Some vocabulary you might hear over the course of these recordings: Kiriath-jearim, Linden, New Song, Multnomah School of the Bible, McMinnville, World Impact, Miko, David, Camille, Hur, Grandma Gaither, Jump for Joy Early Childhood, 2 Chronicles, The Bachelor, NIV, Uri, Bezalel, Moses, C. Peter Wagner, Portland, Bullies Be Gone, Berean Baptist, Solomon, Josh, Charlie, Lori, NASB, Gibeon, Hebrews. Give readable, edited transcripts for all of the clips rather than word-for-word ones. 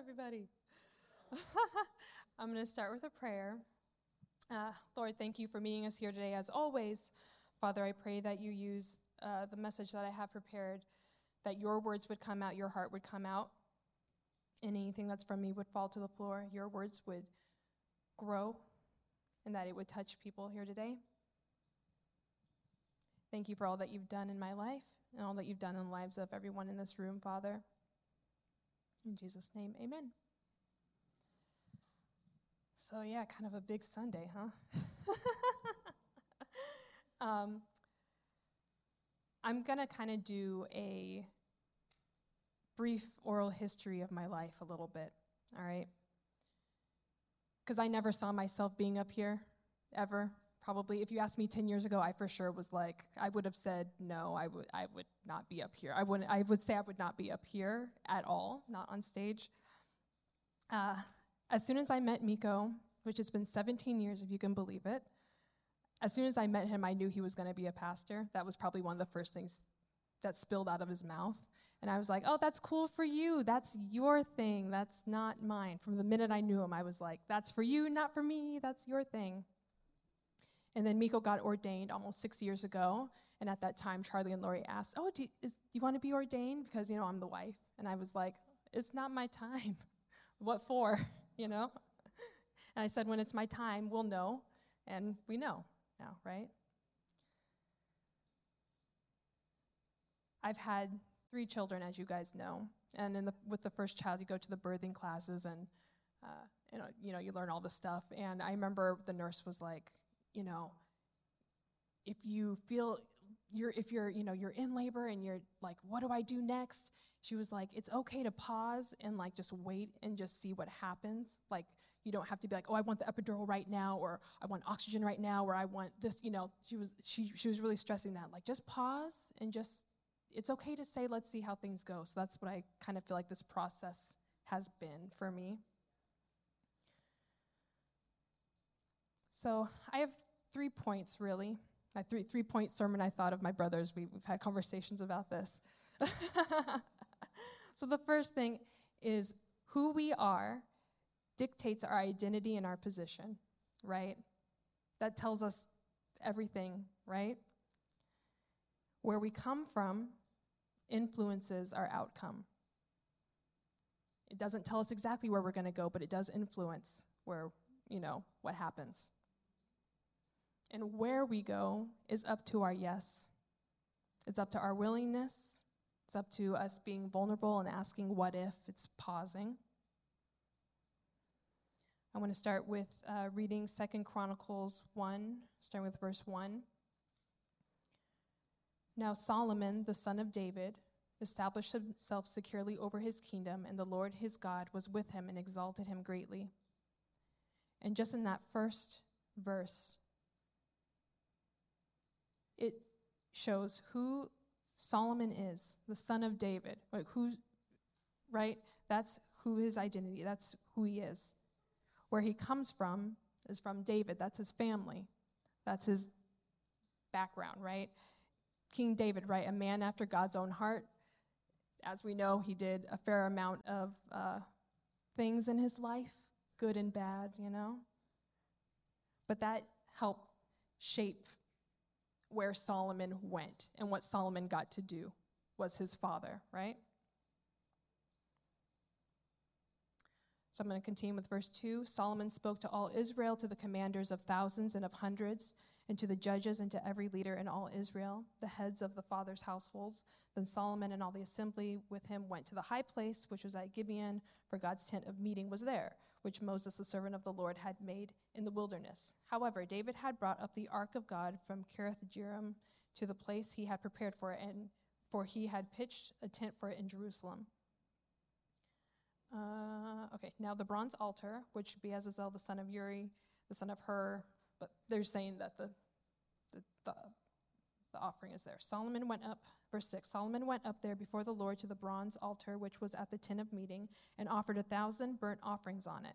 everybody. I'm going to start with a prayer. Lord, thank you for meeting us here today as always. Father, I pray that you use the message that I have prepared, that your words would come out, your heart would come out, and anything that's from me would fall to the floor. Your words would grow, and that it would touch people here today. Thank you for all that you've done in my life and all that you've done in the lives of everyone in this room, Father. In Jesus' name, amen. So yeah, kind of a big Sunday, huh? I'm going to kind of do a brief oral history of my life a little bit, all right? Because I never saw myself being up here, ever, probably. If you asked me 10 years ago, I for sure was like, I would have said, no, I would not be up here. I would say I would not be up here at all, not on stage. As soon as I met Miko, which has been 17 years, if you can believe it, as soon as I met him, I knew he was going to be a pastor. That was probably one of the first things that spilled out of his mouth. And I was like, oh, that's cool for you. That's your thing. That's not mine. From the minute I knew him, I was like, that's for you, not for me. That's your thing. And then Miko got ordained almost 6 years ago. And at that time, Charlie and Lori asked, oh, do you want to be ordained? Because, you know, I'm the wife. And I was like, it's not my time. What for? You know? And I said, when it's my time, we'll know. And we know now, right? I've had 3 children, as you guys know, and with the first child, you go to the birthing classes, and you learn all this stuff. And I remember the nurse was like, you know, if you feel you're in labor and you're like, what do I do next? She was like, it's okay to pause and like just wait and just see what happens. Like, you don't have to be like, oh, I want the epidural right now, or I want oxygen right now, or I want this, you know. She was really stressing that, like, just pause and just, it's okay to say, let's see how things go. So that's what I kind of feel like this process has been for me. So I have 3 points, really. My three-point sermon I thought of my brothers. We've had conversations about this. So the first thing is who we are dictates our identity and our position, right? That tells us everything, right? Where we come from influences our outcome. It doesn't tell us exactly where we're going to go, but it does influence where, you know, what happens. And where we go is up to our yes. It's up to our willingness. It's up to us being vulnerable and asking what if. It's pausing. I want to start with reading 2 Chronicles 1, starting with verse 1. Now Solomon, the son of David, established himself securely over his kingdom, and the Lord his God was with him and exalted him greatly. And just in that first verse, it shows who Solomon is, the son of David. Like, who, right? That's who his identity, that's who he is. Where he comes from is from David. That's his family. That's his background, right? King David, right? A man after God's own heart. As we know, he did a fair amount of things in his life, good and bad, you know? But that helped shape where Solomon went, and what Solomon got to do was his father, right? So I'm going to continue with verse 2. Solomon spoke to all Israel, to the commanders of thousands and of hundreds, and to the judges and to every leader in all Israel, the heads of the fathers' households. Then Solomon and all the assembly with him went to the high place, which was at Gibeon, for God's tent of meeting was there, which Moses, the servant of the Lord, had made in the wilderness. However, David had brought up the ark of God from Kiriath-jearim to the place he had prepared for it, and for he had pitched a tent for it in Jerusalem. Now the bronze altar, which Bezalel, the son of Uri, the son of Hur, but they're saying that the offering is there. Solomon went up, verse 6, Solomon went up there before the Lord to the bronze altar, which was at the tent of meeting, and offered 1,000 burnt offerings on it.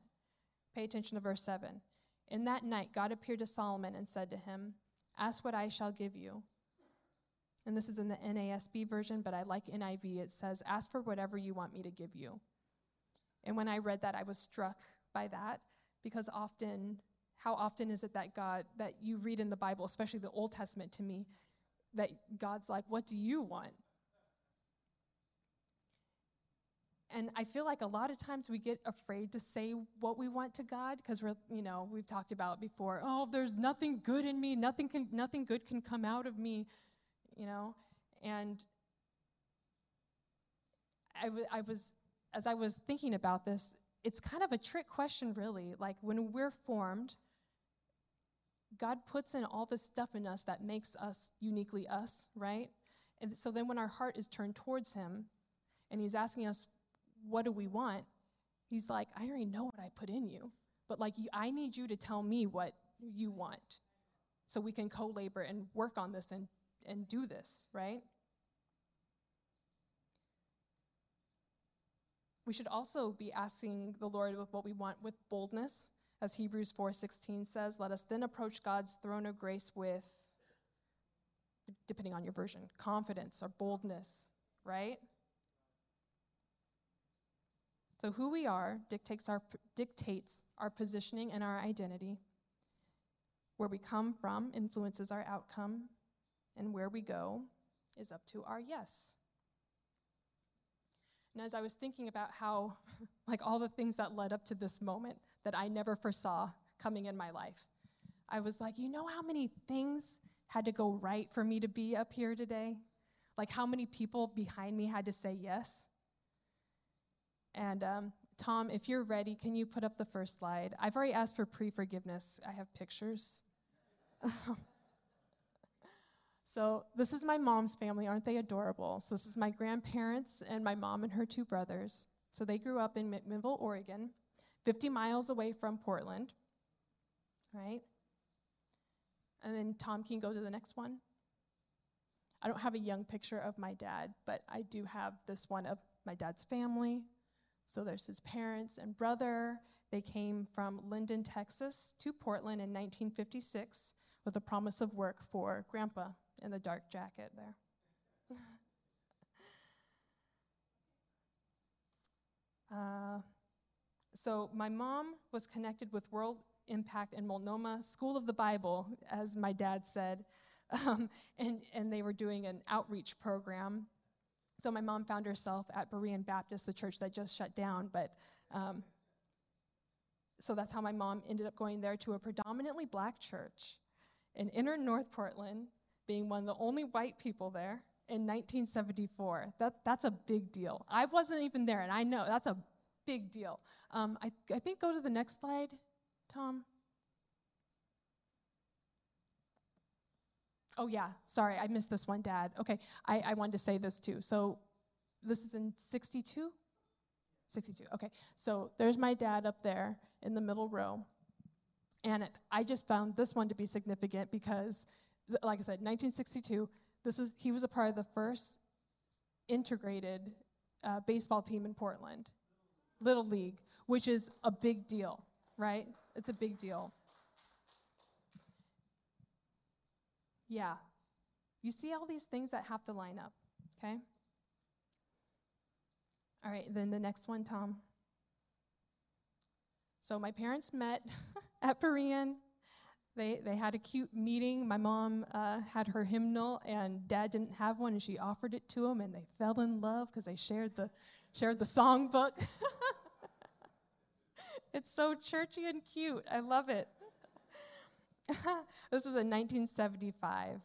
Pay attention to verse 7. In that night, God appeared to Solomon and said to him, ask what I shall give you. And this is in the NASB version, but I like NIV. It says, ask for whatever you want me to give you. And when I read that, I was struck by that, because often, how often is it that God, that you read in the Bible, especially the Old Testament to me, that God's like, what do you want? And I feel like a lot of times we get afraid to say what we want to God, because we're, you know, we've talked about before, oh, there's nothing good in me, nothing good can come out of me, you know. And as I was thinking about this, it's kind of a trick question, really. Like, when we're formed, God puts in all this stuff in us that makes us uniquely us, right? And so then when our heart is turned towards him and he's asking us, what do we want? He's like, I already know what I put in you, but like, I need you to tell me what you want so we can co-labor and work on this and do this, right? We should also be asking the Lord with what we want with boldness. As Hebrews 4:16 says, let us then approach God's throne of grace with, depending on your version, confidence or boldness, right? So who we are dictates our positioning and our identity. Where we come from influences our outcome, and where we go is up to our yes. And as I was thinking about how, like, all the things that led up to this moment that I never foresaw coming in my life, I was like, you know how many things had to go right for me to be up here today? Like, how many people behind me had to say yes? And Tom, if you're ready, can you put up the first slide? I've already asked for pre-forgiveness. I have pictures. So this is my mom's family. Aren't they adorable? So this is my grandparents and my mom and her two brothers. So they grew up in McMinnville, Oregon, 50 miles away from Portland, right? And then Tom, can you go to the next one? I don't have a young picture of my dad, but I do have this one of my dad's family. So there's his parents and brother. They came from Linden, Texas to Portland in 1956 with a promise of work for Grandpa in the dark jacket there. So my mom was connected with World Impact and Multnomah School of the Bible, as my dad said, and they were doing an outreach program. So my mom found herself at Berean Baptist, the church that just shut down, but so that's how my mom ended up going there, to a predominantly black church in inner North Portland, being one of the only white people there in 1974. That's a big deal. I wasn't even there, and I know that's a big deal. I think go to the next slide, Tom. Oh, yeah, sorry, I missed this one, Dad. Okay, I wanted to say this, too. So this is in 62? 62, okay. So there's my dad up there in the middle row. And I just found this one to be significant because, like I said, 1962, he was a part of the first integrated baseball team in Portland, Little League, which is a big deal, right? It's a big deal. Yeah. You see all these things that have to line up, okay? All right, then the next one, Tom. So my parents met at Berean. They had a cute meeting. My mom had her hymnal, and Dad didn't have one, and she offered it to him, and they fell in love because they shared the song book. It's so churchy and cute. I love it. This was in 1975,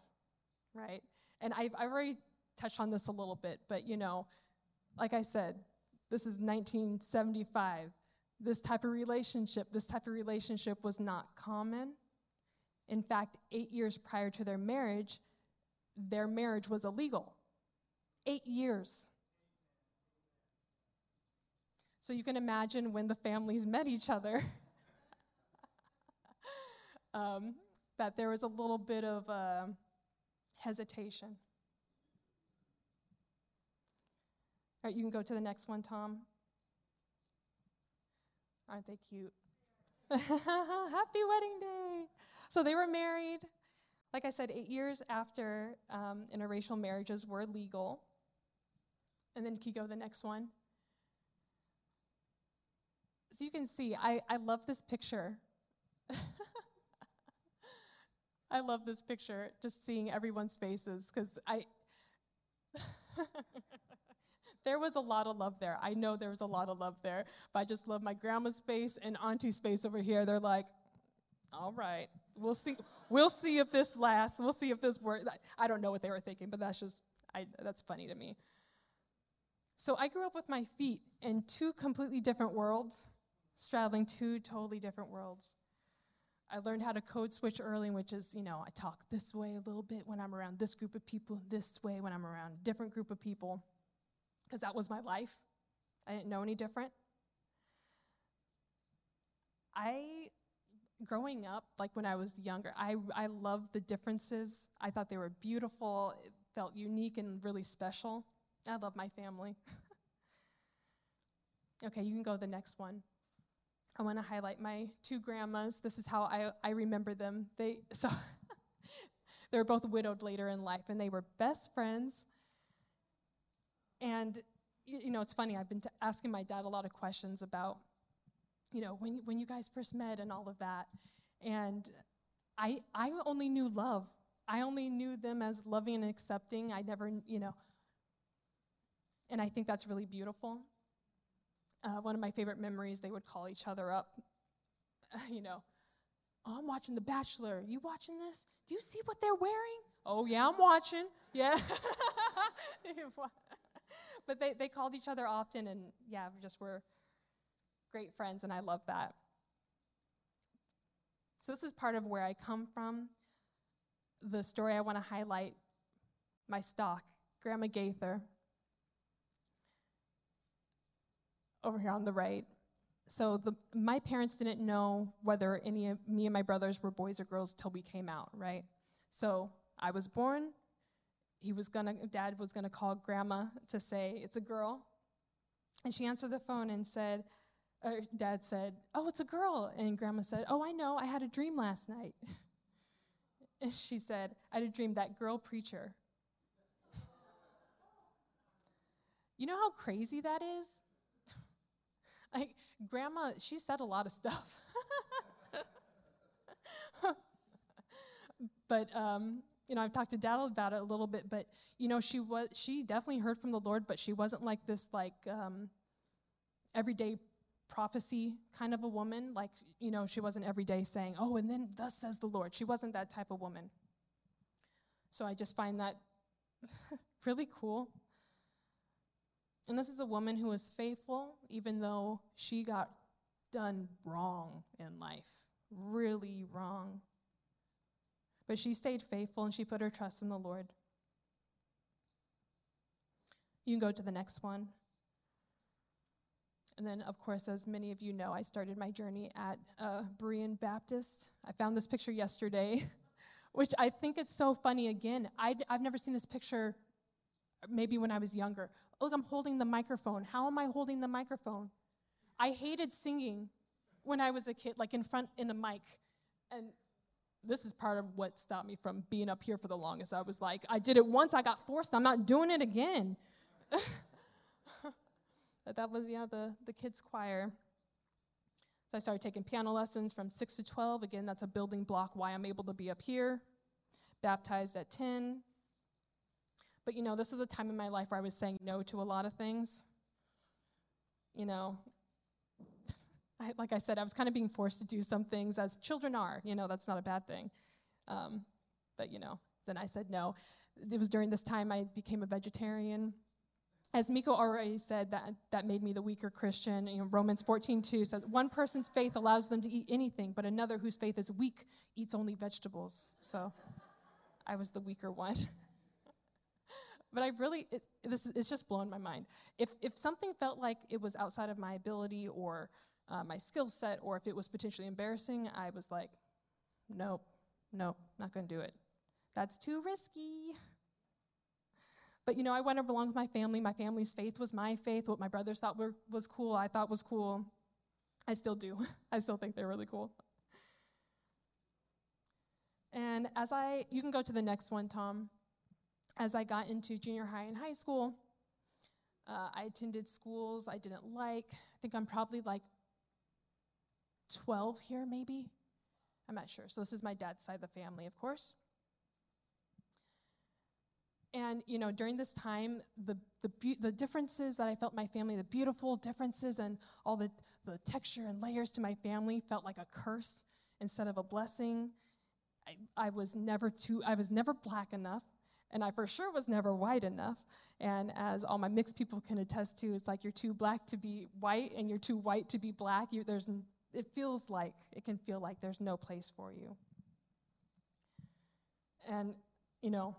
right? And I've already touched on this a little bit, but, you know, like I said, this is 1975. This type of relationship was not common. In fact, 8 years prior to their marriage was illegal. 8 years. So you can imagine when the families met each other that there was a little bit of hesitation. All right, you can go to the next one, Tom. Aren't they cute? Happy wedding day. So they were married, like I said, 8 years after interracial marriages were legal. And then, Kiko, the next one. as you can see, I love this picture. I love this picture, just seeing everyone's faces, because there was a lot of love there. I know there was a lot of love there, but I just love my grandma's face and auntie's face over here. They're like, all right, we'll see if this lasts, we'll see if this works. I don't know what they were thinking, but that's funny to me. So I grew up with my feet in two completely different worlds, straddling two totally different worlds. I learned how to code switch early, which is, I talk this way a little bit when I'm around this group of people, this way when I'm around a different group of people, because that was my life. I didn't know any different. Growing up, like when I was younger, I loved the differences. I thought they were beautiful. It felt unique and really special. I love my family. Okay, you can go to the next one. I want to highlight my two grandmas. This is how I remember them. They were both widowed later in life, and they were best friends. And, it's funny. I've been asking my dad a lot of questions about, when you guys first met and all of that. And I only knew love. I only knew them as loving and accepting. I never, and I think that's really beautiful. One of my favorite memories, they would call each other up, oh, I'm watching The Bachelor. You watching this? Do you see what they're wearing? Oh, yeah, I'm watching. Yeah. But they called each other often, and, yeah, just were great friends, and I love that. So this is part of where I come from. The story I want to highlight, my stock, Grandma Gaither, over here on the right. So my parents didn't know whether any of me and my brothers were boys or girls till we came out, right? So I was born. Dad was gonna call Grandma to say it's a girl, and she answered the phone and said, Dad said, "Oh, it's a girl," and Grandma said, "Oh, I know. I had a dream last night." And she said, "I had a dream that girl preacher." You know how crazy that is? Like, Grandma, she said a lot of stuff. But, I've talked to Dad about it a little bit, but, she definitely heard from the Lord, but she wasn't like this, everyday prophecy kind of a woman. She wasn't every day saying, "Oh, and then thus says the Lord." She wasn't that type of woman. So I just find that really cool. And this is a woman who was faithful, even though she got done wrong in life, really wrong. But she stayed faithful, and she put her trust in the Lord. You can go to the next one. And then, of course, as many of you know, I started my journey at Berean Baptist. I found this picture yesterday, which I think it's so funny. Again, I've never seen this picture. Maybe when I was younger. Look, I'm holding the microphone. How am I holding the microphone? I hated singing when I was a kid, in a mic. And this is part of what stopped me from being up here for the longest. I was like, I did it once, I got forced, I'm not doing it again. That was, the kids' choir. So I started taking piano lessons from 6 to 12. Again, that's a building block why I'm able to be up here. Baptized at 10. But, this was a time in my life where I was saying no to a lot of things. Like I said, I was kind of being forced to do some things, as children are. That's not a bad thing. But, then I said no. It was during this time I became a vegetarian. As Miko already said, that made me the weaker Christian. Romans 14:2 says, one person's faith allows them to eat anything, but another whose faith is weak eats only vegetables. So I was the weaker one. But I really, it's just blown my mind. If something felt like it was outside of my ability or my skill set, or if it was potentially embarrassing, I was like, nope, not going to do it. That's too risky. But, I went along with my family. My family's faith was my faith. What my brothers thought was cool, I thought was cool. I still do. I still think they're really cool. And you can go to the next one, Tom. As I got into junior high and high school, I attended schools I didn't like. I think I'm probably like 12 here, maybe? I'm not sure. So this is my dad's side of the family, of course. And, you know, during this time, the differences that I felt in my family, the beautiful differences and all the texture and layers to my family felt like a curse instead of a blessing. I was never black enough, and I for sure was never white enough. And as all my mixed people can attest to, it's like you're too black to be white and you're too white to be black. It can feel like there's no place for you. And, you know,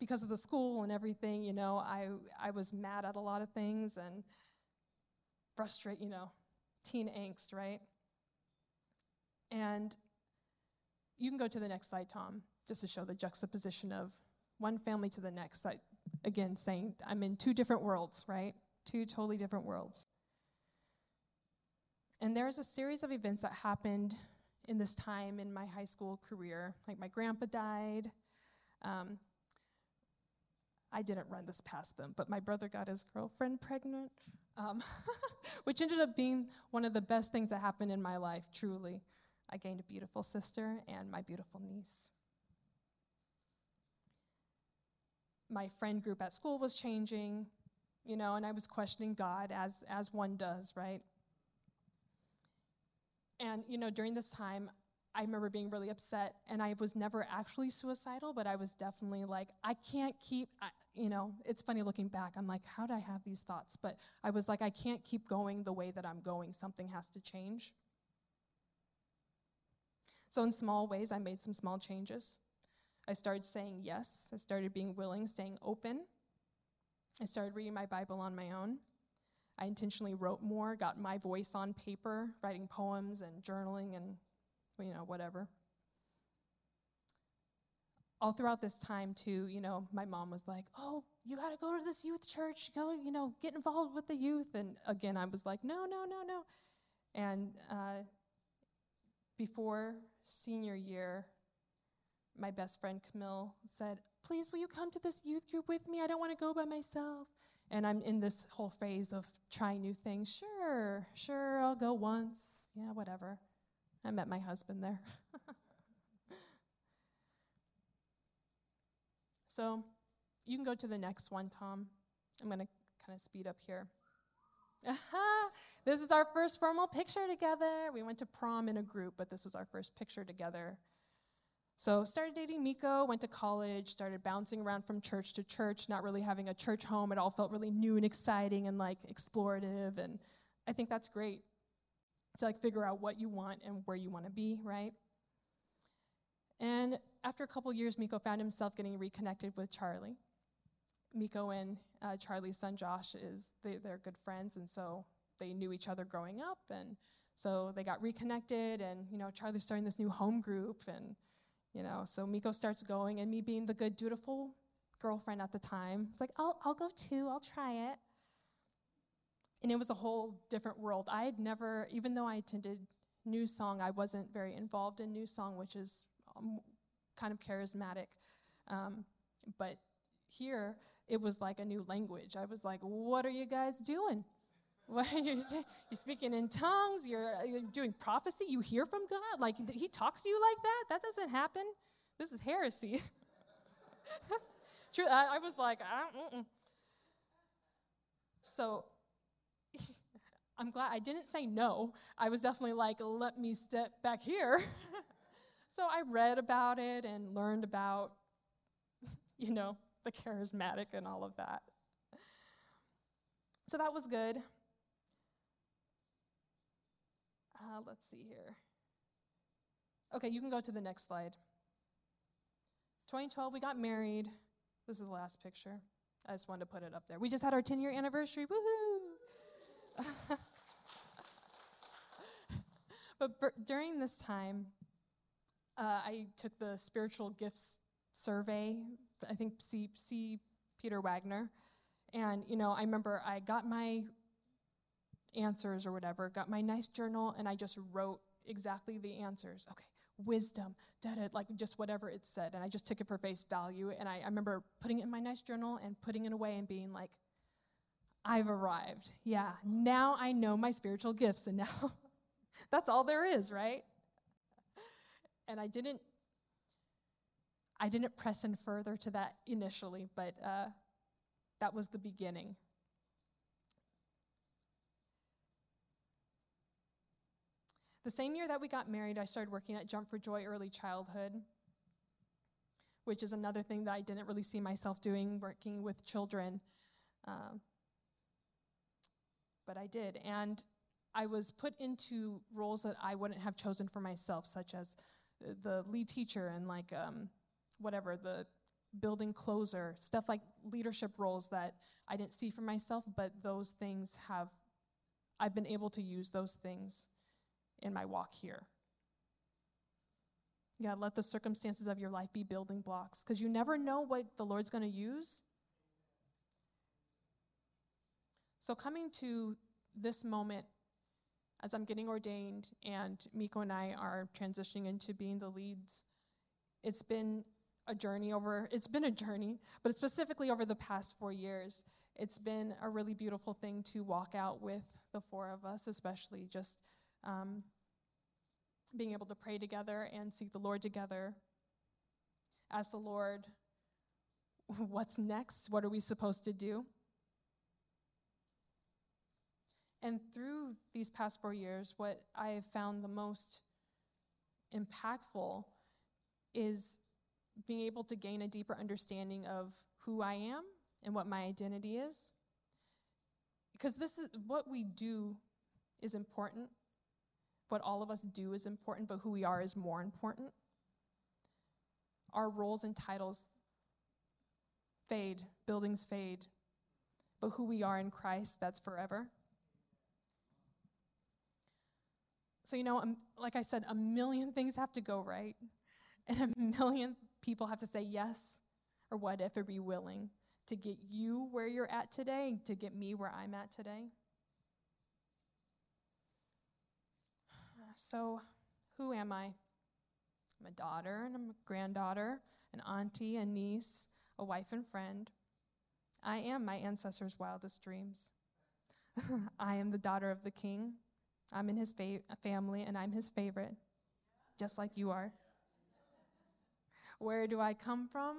because of the school and everything, you know, I was mad at a lot of things and frustrated, you know, teen angst, right? And you can go to the next slide, Tom, just to show the juxtaposition of one family to the next. Again, saying I'm in two different worlds, right? Two totally different worlds. And there's a series of events that happened in this time in my high school career. Like my grandpa died. I didn't run this past them, but my brother got his girlfriend pregnant, which ended up being one of the best things that happened in my life, truly. I gained a beautiful sister and my beautiful niece. My friend group at school was changing, you know, and I was questioning God as one does, right? And, you know, during this time, I remember being really upset, and I was never actually suicidal, but I was definitely like, I can't keep, you know, it's funny looking back. I'm like, how did I have these thoughts? But I was like, I can't keep going the way that I'm going. Something has to change. So in small ways, I made some small changes. I started saying yes. I started being willing, staying open. I started reading my Bible on my own. I intentionally wrote more, got my voice on paper, writing poems and journaling and, you know, whatever. All throughout this time, too, you know, my mom was like, oh, you got to go to this youth church. Go, you know, get involved with the youth. And again, I was like, no. And before senior year, my best friend Camille said, please, will you come to this youth group with me? I don't want to go by myself. And I'm in this whole phase of trying new things. Sure, I'll go once. Yeah, whatever. I met my husband there. So you can go to the next one, Tom. I'm going to kind of speed up here. This is our first formal picture together. We went to prom in a group, but this was our first picture together. So started dating Miko, went to college, started bouncing around from church to church, not really having a church home. It all felt really new and exciting and like explorative, and I think that's great. To like figure out what you want and where you want to be, right? And after a couple years, Miko found himself getting reconnected with Charlie. Miko and Charlie's son Josh they're good friends, and so they knew each other growing up, and so they got reconnected. And you know, Charlie's starting this new home group, and you know, so Miko starts going, and me being the good, dutiful girlfriend at the time, it's like I'll go too, I'll try it. And it was a whole different world. I had never, even though I attended New Song, I wasn't very involved in New Song, which is kind of charismatic. But here, it was like a new language. I was like, what are you guys doing? What are you saying? You're speaking in tongues. You're doing prophecy. You hear from God. Like, he talks to you like that? That doesn't happen. This is heresy. True. I was like, So... I'm glad I didn't say no. I was definitely like, let me step back here. So I read about it and learned about, you know, the charismatic and all of that. So that was good. Let's see here. Okay, you can go to the next slide. 2012, we got married. This is the last picture. I just wanted to put it up there. We just had our 10-year anniversary. Woohoo! But during this time, I took the spiritual gifts survey, I think C. Peter Wagner. And, you know, I remember I got my answers or whatever, got my nice journal, and I just wrote exactly the answers. Okay, wisdom, like just whatever it said. And I just took it for face value. And I remember putting it in my nice journal and putting it away and being like, I've arrived. Yeah, now I know my spiritual gifts. And now That's all there is, right? And I didn't press in further to that initially, but that was the beginning. The same year that we got married, I started working at Jump for Joy Early Childhood, which is another thing that I didn't really see myself doing, working with children. But I did, and I was put into roles that I wouldn't have chosen for myself, such as the lead teacher and the building closer, stuff like leadership roles that I didn't see for myself, but those things I've been able to use those things in my walk here. You gotta let the circumstances of your life be building blocks, because you never know what the Lord's gonna use. So coming to this moment, as I'm getting ordained and Miko and I are transitioning into being the leads, it's been a journey, but specifically over the past 4 years, it's been a really beautiful thing to walk out with the four of us, especially just being able to pray together and seek the Lord together. Ask the Lord, what's next? What are we supposed to do? And through these past 4 years, what I have found the most impactful is being able to gain a deeper understanding of who I am and what my identity is. Because this is what we do is important. What all of us do is important, but who we are is more important. Our roles and titles fade, buildings fade, but who we are in Christ, that's forever. So, like I said, a million things have to go right, and a million people have to say yes or what if or be willing to get you where you're at today, to get me where I'm at today. So, who am I? I'm a daughter and I'm a granddaughter, an auntie, a niece, a wife and friend. I am my ancestors' wildest dreams. I am the daughter of the King. I'm in his family and I'm his favorite, just like you are. Where do I come from?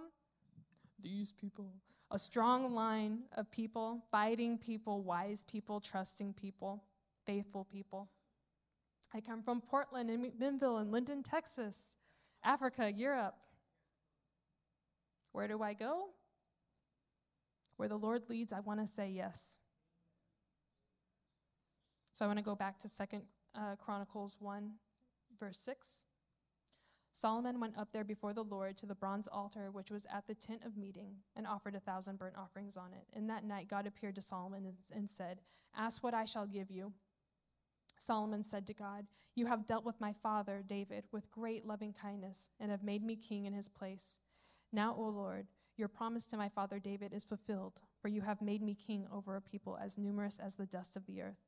These people. A strong line of people, fighting people, wise people, trusting people, faithful people. I come from Portland and McMinnville and Linden, Texas, Africa, Europe. Where do I go? Where the Lord leads, I want to say yes. So I want to go back to 2 Chronicles 1, verse 6. Solomon went up there before the Lord to the bronze altar, which was at the tent of meeting, and offered 1,000 burnt offerings on it. And that night God appeared to Solomon and said, "Ask what I shall give you." Solomon said to God, "You have dealt with my father, David, with great loving kindness, and have made me king in his place. Now, O Lord, your promise to my father David is fulfilled, for you have made me king over a people as numerous as the dust of the earth.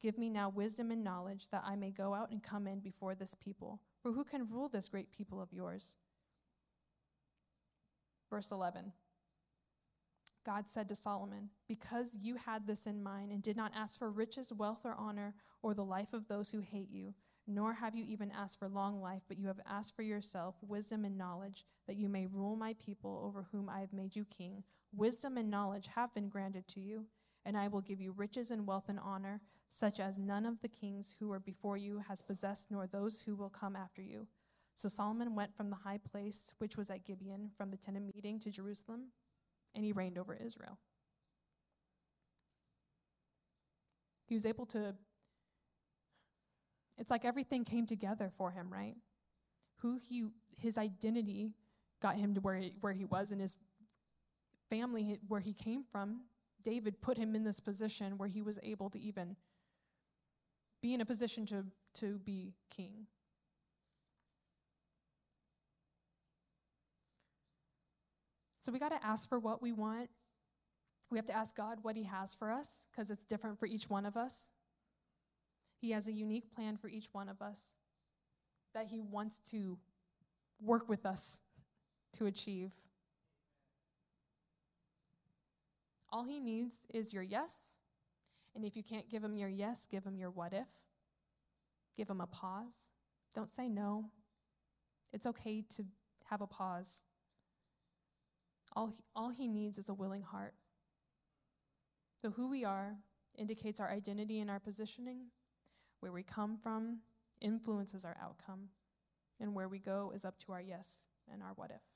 Give me now wisdom and knowledge that I may go out and come in before this people, for who can rule this great people of yours?" Verse 11. God said to Solomon, "Because you had this in mind and did not ask for riches, wealth, or honor, or the life of those who hate you, nor have you even asked for long life, but you have asked for yourself wisdom and knowledge, that you may rule my people over whom I have made you king. Wisdom and knowledge have been granted to you, and I will give you riches and wealth and honor, such as none of the kings who were before you has possessed, nor those who will come after you." So Solomon went from the high place, which was at Gibeon, from the tent of meeting to Jerusalem, and he reigned over Israel. He was able to, it's like everything came together for him, right? His identity got him to where he was, and his family, where he came from, David put him in this position where he was able to even be in a position to be king. So we got to ask for what we want. We have to ask God what he has for us, because it's different for each one of us. He has a unique plan for each one of us that he wants to work with us to achieve. All he needs is your yes. And if you can't give him your yes, give him your what if. Give them a pause. Don't say no. It's okay to have a pause. All he needs is a willing heart. So who we are indicates our identity and our positioning. Where we come from influences our outcome. And where we go is up to our yes and our what if.